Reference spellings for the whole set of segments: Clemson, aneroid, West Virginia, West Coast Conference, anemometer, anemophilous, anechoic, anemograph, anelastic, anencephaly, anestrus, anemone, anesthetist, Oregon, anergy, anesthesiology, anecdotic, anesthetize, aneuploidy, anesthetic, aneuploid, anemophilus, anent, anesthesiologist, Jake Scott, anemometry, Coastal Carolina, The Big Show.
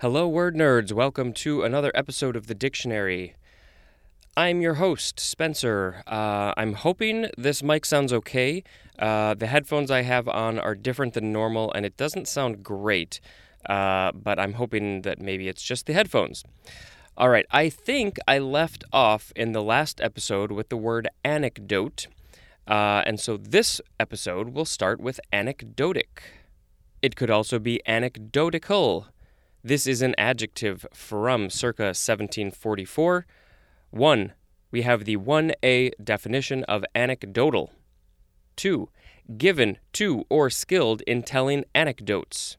Hello, word nerds. Welcome to another episode of The Dictionary. I'm your host, Spencer. I'm hoping this mic sounds okay. The headphones I have on are different than normal, and it doesn't sound great, but I'm hoping that maybe it's just the headphones. All right, I think I left off in the last episode with the word anecdote, and so this episode will start with anecdotic. It could also be anecdotal. This is an adjective from circa 1744. One, we have the 1A definition of anecdotal. Two, given to or skilled in telling anecdotes.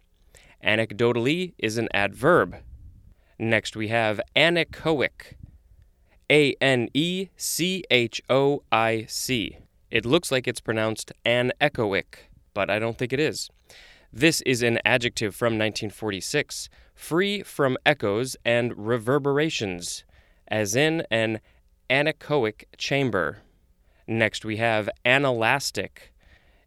Anecdotally is an adverb. Next we have anechoic. A-N-E-C-H-O-I-C. It looks like it's pronounced anechoic, but I don't think it is. This is an adjective from 1946, free from echoes and reverberations, as in an anechoic chamber. Next we have anelastic.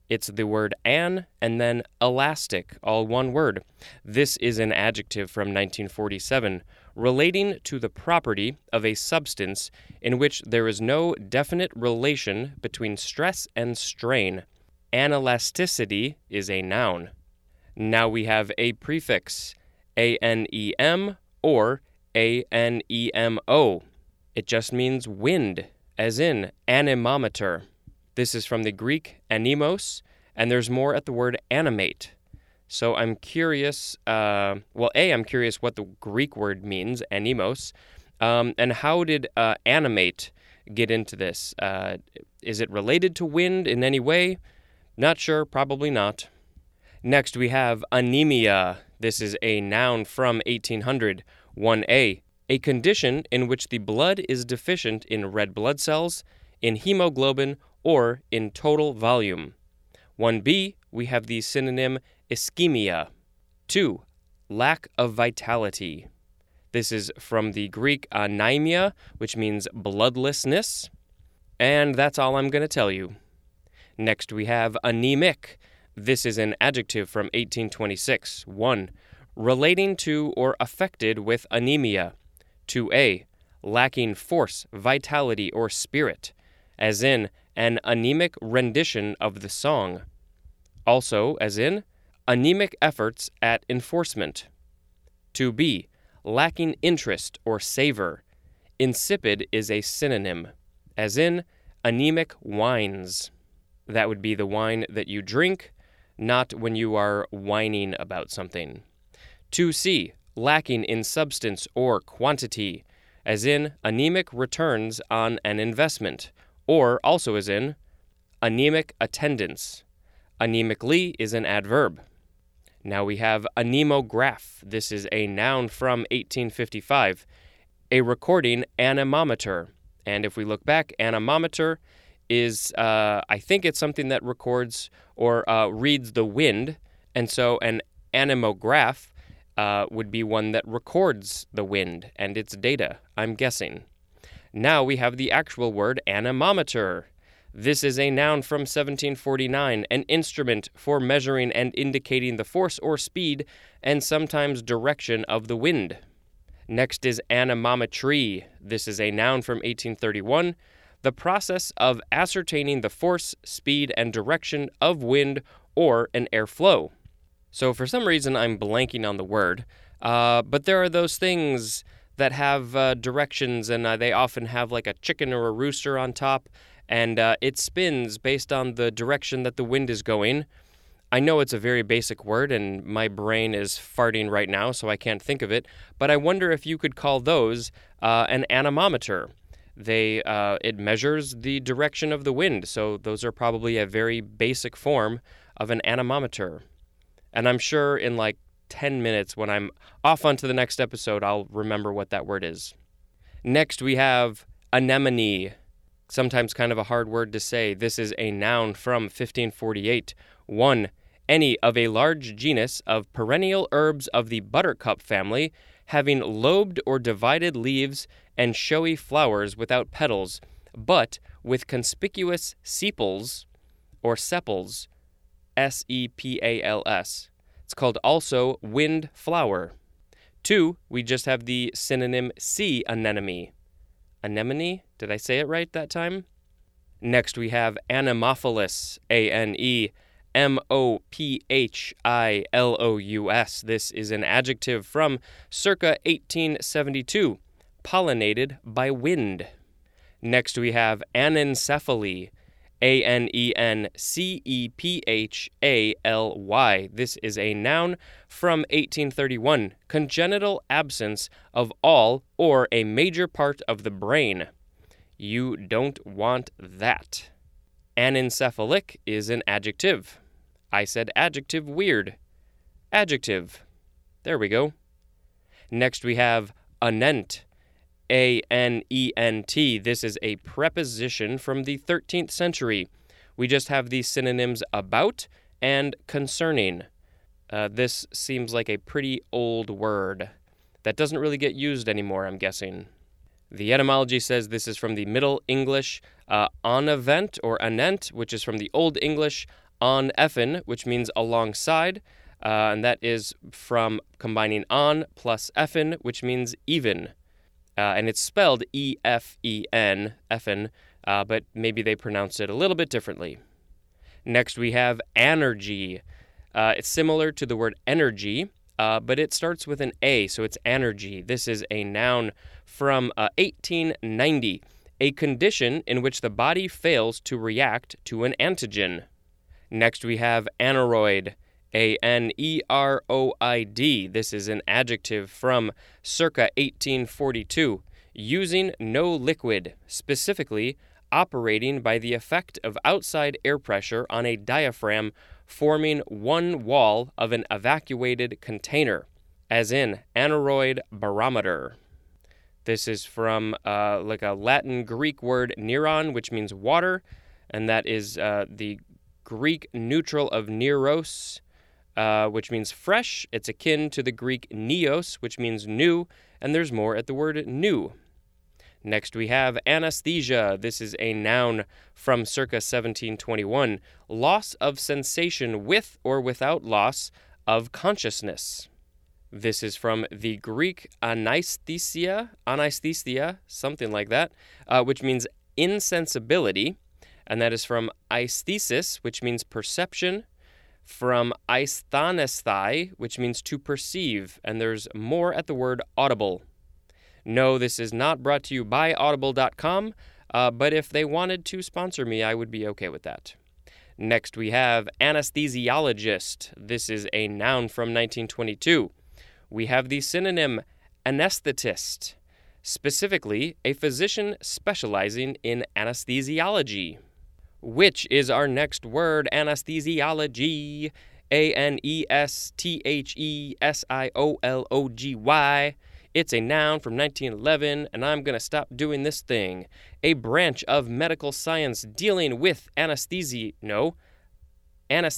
It's the word an and then elastic, all one word. This is an adjective from 1947, relating to the property of a substance in which there is no definite relation between stress and strain. Anelasticity is a noun. Now we have a prefix, A-N-E-M or A-N-E-M-O. It just means wind, as in anemometer. This is from the Greek anemos, and there's more at the word animate. So I'm curious, I'm curious what the Greek word means, anemos, and how did animate get into this? Is it related to wind in any way? Not sure, probably not. Next we have anemia. This is a noun from 1800, 1A, a condition in which the blood is deficient in red blood cells, in hemoglobin, or in total volume. 1B, we have the synonym ischemia. 2, lack of vitality. This is from the Greek anemia, which means bloodlessness. And that's all I'm going to tell you. Next we have anemic. This is an adjective from 1826. 1. Relating to or affected with anemia. 2a. Lacking force, vitality, or spirit, as in an anemic rendition of the song. Also, as in anemic efforts at enforcement. 2b. Lacking interest or savor. Insipid is a synonym, as in anemic wines. That would be the wine that you drink, not when you are whining about something. 2c, lacking in substance or quantity, as in anemic returns on an investment, or also as in anemic attendance. Anemically is an adverb. Now we have anemograph. This is a noun from 1855, a recording anemometer. And if we look back, anemometer is, I think it's something that records or reads the wind, and so an anemograph would be one that records the wind and its data, I'm guessing. Now we have the actual word anemometer. This is a noun from 1749, an instrument for measuring and indicating the force or speed and sometimes direction of the wind. Next is anemometry. This is a noun from 1831. The process of ascertaining the force, speed, and direction of wind or an airflow. So for some reason I'm blanking on the word, but there are those things that have directions, and they often have like a chicken or a rooster on top, and it spins based on the direction that the wind is going. I know it's a very basic word, and my brain is farting right now, so I can't think of it, but I wonder if you could call those an anemometer. It measures the direction of the wind, so those are probably a very basic form of an anemometer. And I'm sure in like 10 minutes when I'm off onto the next episode, I'll remember what that word is. Next we have anemone, sometimes kind of a hard word to say. This is a noun from 1548. 1. Any of a large genus of perennial herbs of the buttercup family, having lobed or divided leaves and showy flowers without petals, but with conspicuous sepals or sepals, S-E-P-A-L-S. It's called also wind flower. Two, we just have the synonym sea anemone. Anemone? Did I say it right that time? Next, we have anemophilus, anemophilous. This is an adjective from circa 1872, pollinated by wind. Next, we have anencephaly, anencephaly. This is a noun from 1831, congenital absence of all or a major part of the brain. You don't want that. Anencephalic is an adjective. I said adjective weird. Adjective. There we go. Next we have anent. A-N-E-N-T. This is a preposition from the 13th century. We just have the synonyms about and concerning. This seems like a pretty old word that doesn't really get used anymore, I'm guessing. The etymology says this is from the Middle English anavent or anent, which is from the Old English on effin, which means alongside, and that is from combining on plus effin, which means even. And it's spelled E-F-E-N, effin, but maybe they pronounce it a little bit differently. Next, we have anergy. It's similar to the word energy, but it starts with an A, so it's anergy. This is a noun from 1890, a condition in which the body fails to react to an antigen. Next, we have aneroid. A-N-E-R-O-I-D. This is an adjective from circa 1842, using no liquid, specifically operating by the effect of outside air pressure on a diaphragm forming one wall of an evacuated container, as in aneroid barometer. This is from like a Latin Greek word neron, which means water, and that is the Greek neutral of neros, which means fresh. It's akin to the Greek neos, which means new, and there's more at the word new. Next we have anesthesia. This is a noun from circa 1721. Loss of sensation with or without loss of consciousness. This is from the Greek anesthesia, something like that, which means insensibility, and that is from aesthesis, which means perception, from aisthanesthai, which means to perceive, and there's more at the word audible. No, this is not brought to you by audible.com, but if they wanted to sponsor me, I would be okay with that. Next, we have anesthesiologist. This is a noun from 1922. We have the synonym anesthetist, specifically a physician specializing in anesthesiology, which is our next word, anesthesiology, A-N-E-S-T-H-E-S-I-O-L-O-G-Y. It's a noun from 1911, and I'm going to stop doing this thing. A branch of medical science dealing with anesthesia. Now I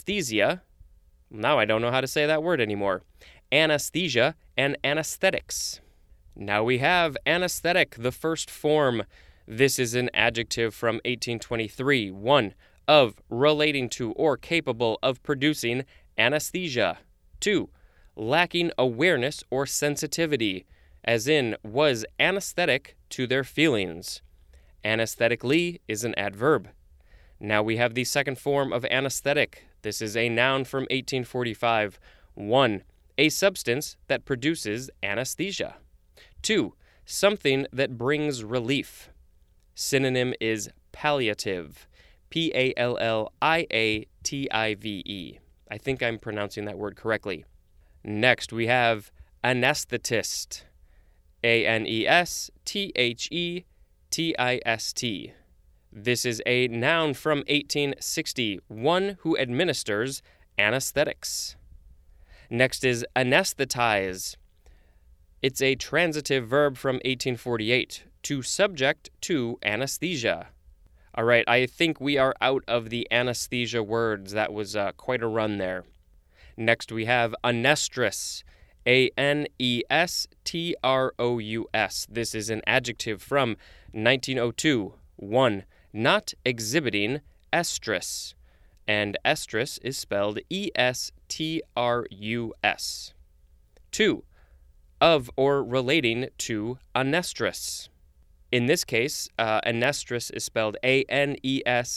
don't know how to say that word anymore. Anesthesia and anesthetics. Now we have anesthetic, the first form. This is an adjective from 1823, one, of, relating to, or capable of producing anesthesia. Two, lacking awareness or sensitivity, as in, was anesthetic to their feelings. Anesthetically is an adverb. Now we have the second form of anesthetic. This is a noun from 1845. One, a substance that produces anesthesia. Two, something that brings relief. Synonym is palliative, P-A-L-L-I-A-T-I-V-E. I think I'm pronouncing that word correctly. Next, we have anesthetist, A-N-E-S-T-H-E-T-I-S-T. This is a noun from 1860, one who administers anesthetics. Next is anesthetize. It's a transitive verb from 1848, to subject to anesthesia. All right, I think we are out of the anesthesia words. That was quite a run there. Next, we have anestrus, A-N-E-S-T-R-O-U-S. This is an adjective from 1902. One, not exhibiting estrus, and estrus is spelled E-S-T-R-U-S. Two, of or relating to anestrus. In this case, anestrus is spelled anestrus,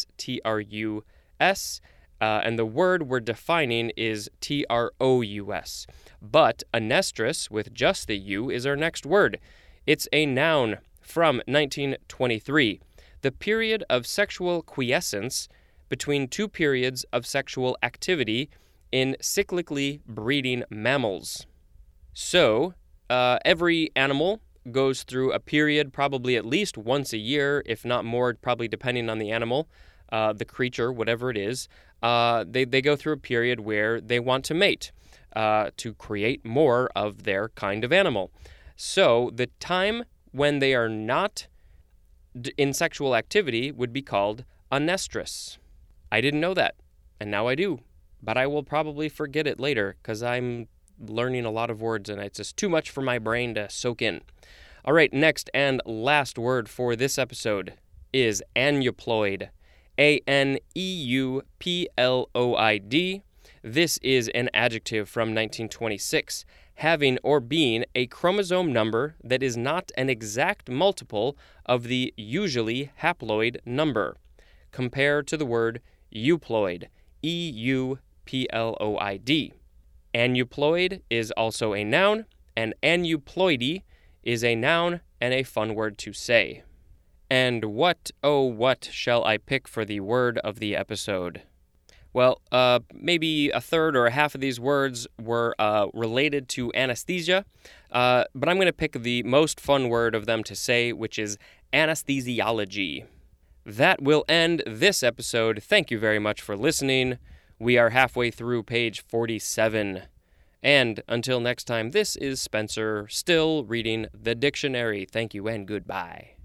and the word we're defining is trous. But anestrus, with just the U, is our next word. It's a noun from 1923, the period of sexual quiescence between two periods of sexual activity in cyclically breeding mammals. So, every animal goes through a period probably at least once a year, if not more, probably depending on the animal, the creature, whatever it is. They go through a period where they want to mate to create more of their kind of animal. So the time when they are not in sexual activity would be called anestrus. I didn't know that, and now I do, but I will probably forget it later because I'm learning a lot of words and it's just too much for my brain to soak in. All right, next and last word for this episode is aneuploid. A-N-E-U-P-L-O-I-D. This is an adjective from 1926, having or being a chromosome number that is not an exact multiple of the usually haploid number. Compare to the word euploid, E-U-P-L-O-I-D. Aneuploid is also a noun, and aneuploidy is a noun and a fun word to say. And what, oh what, shall I pick for the word of the episode? Well, maybe a third or a half of these words were related to anesthesia, but I'm going to pick the most fun word of them to say, which is anesthesiology. That will end this episode. Thank you very much for listening. We are halfway through page 47. And until next time, this is Spencer, still reading the dictionary. Thank you and goodbye.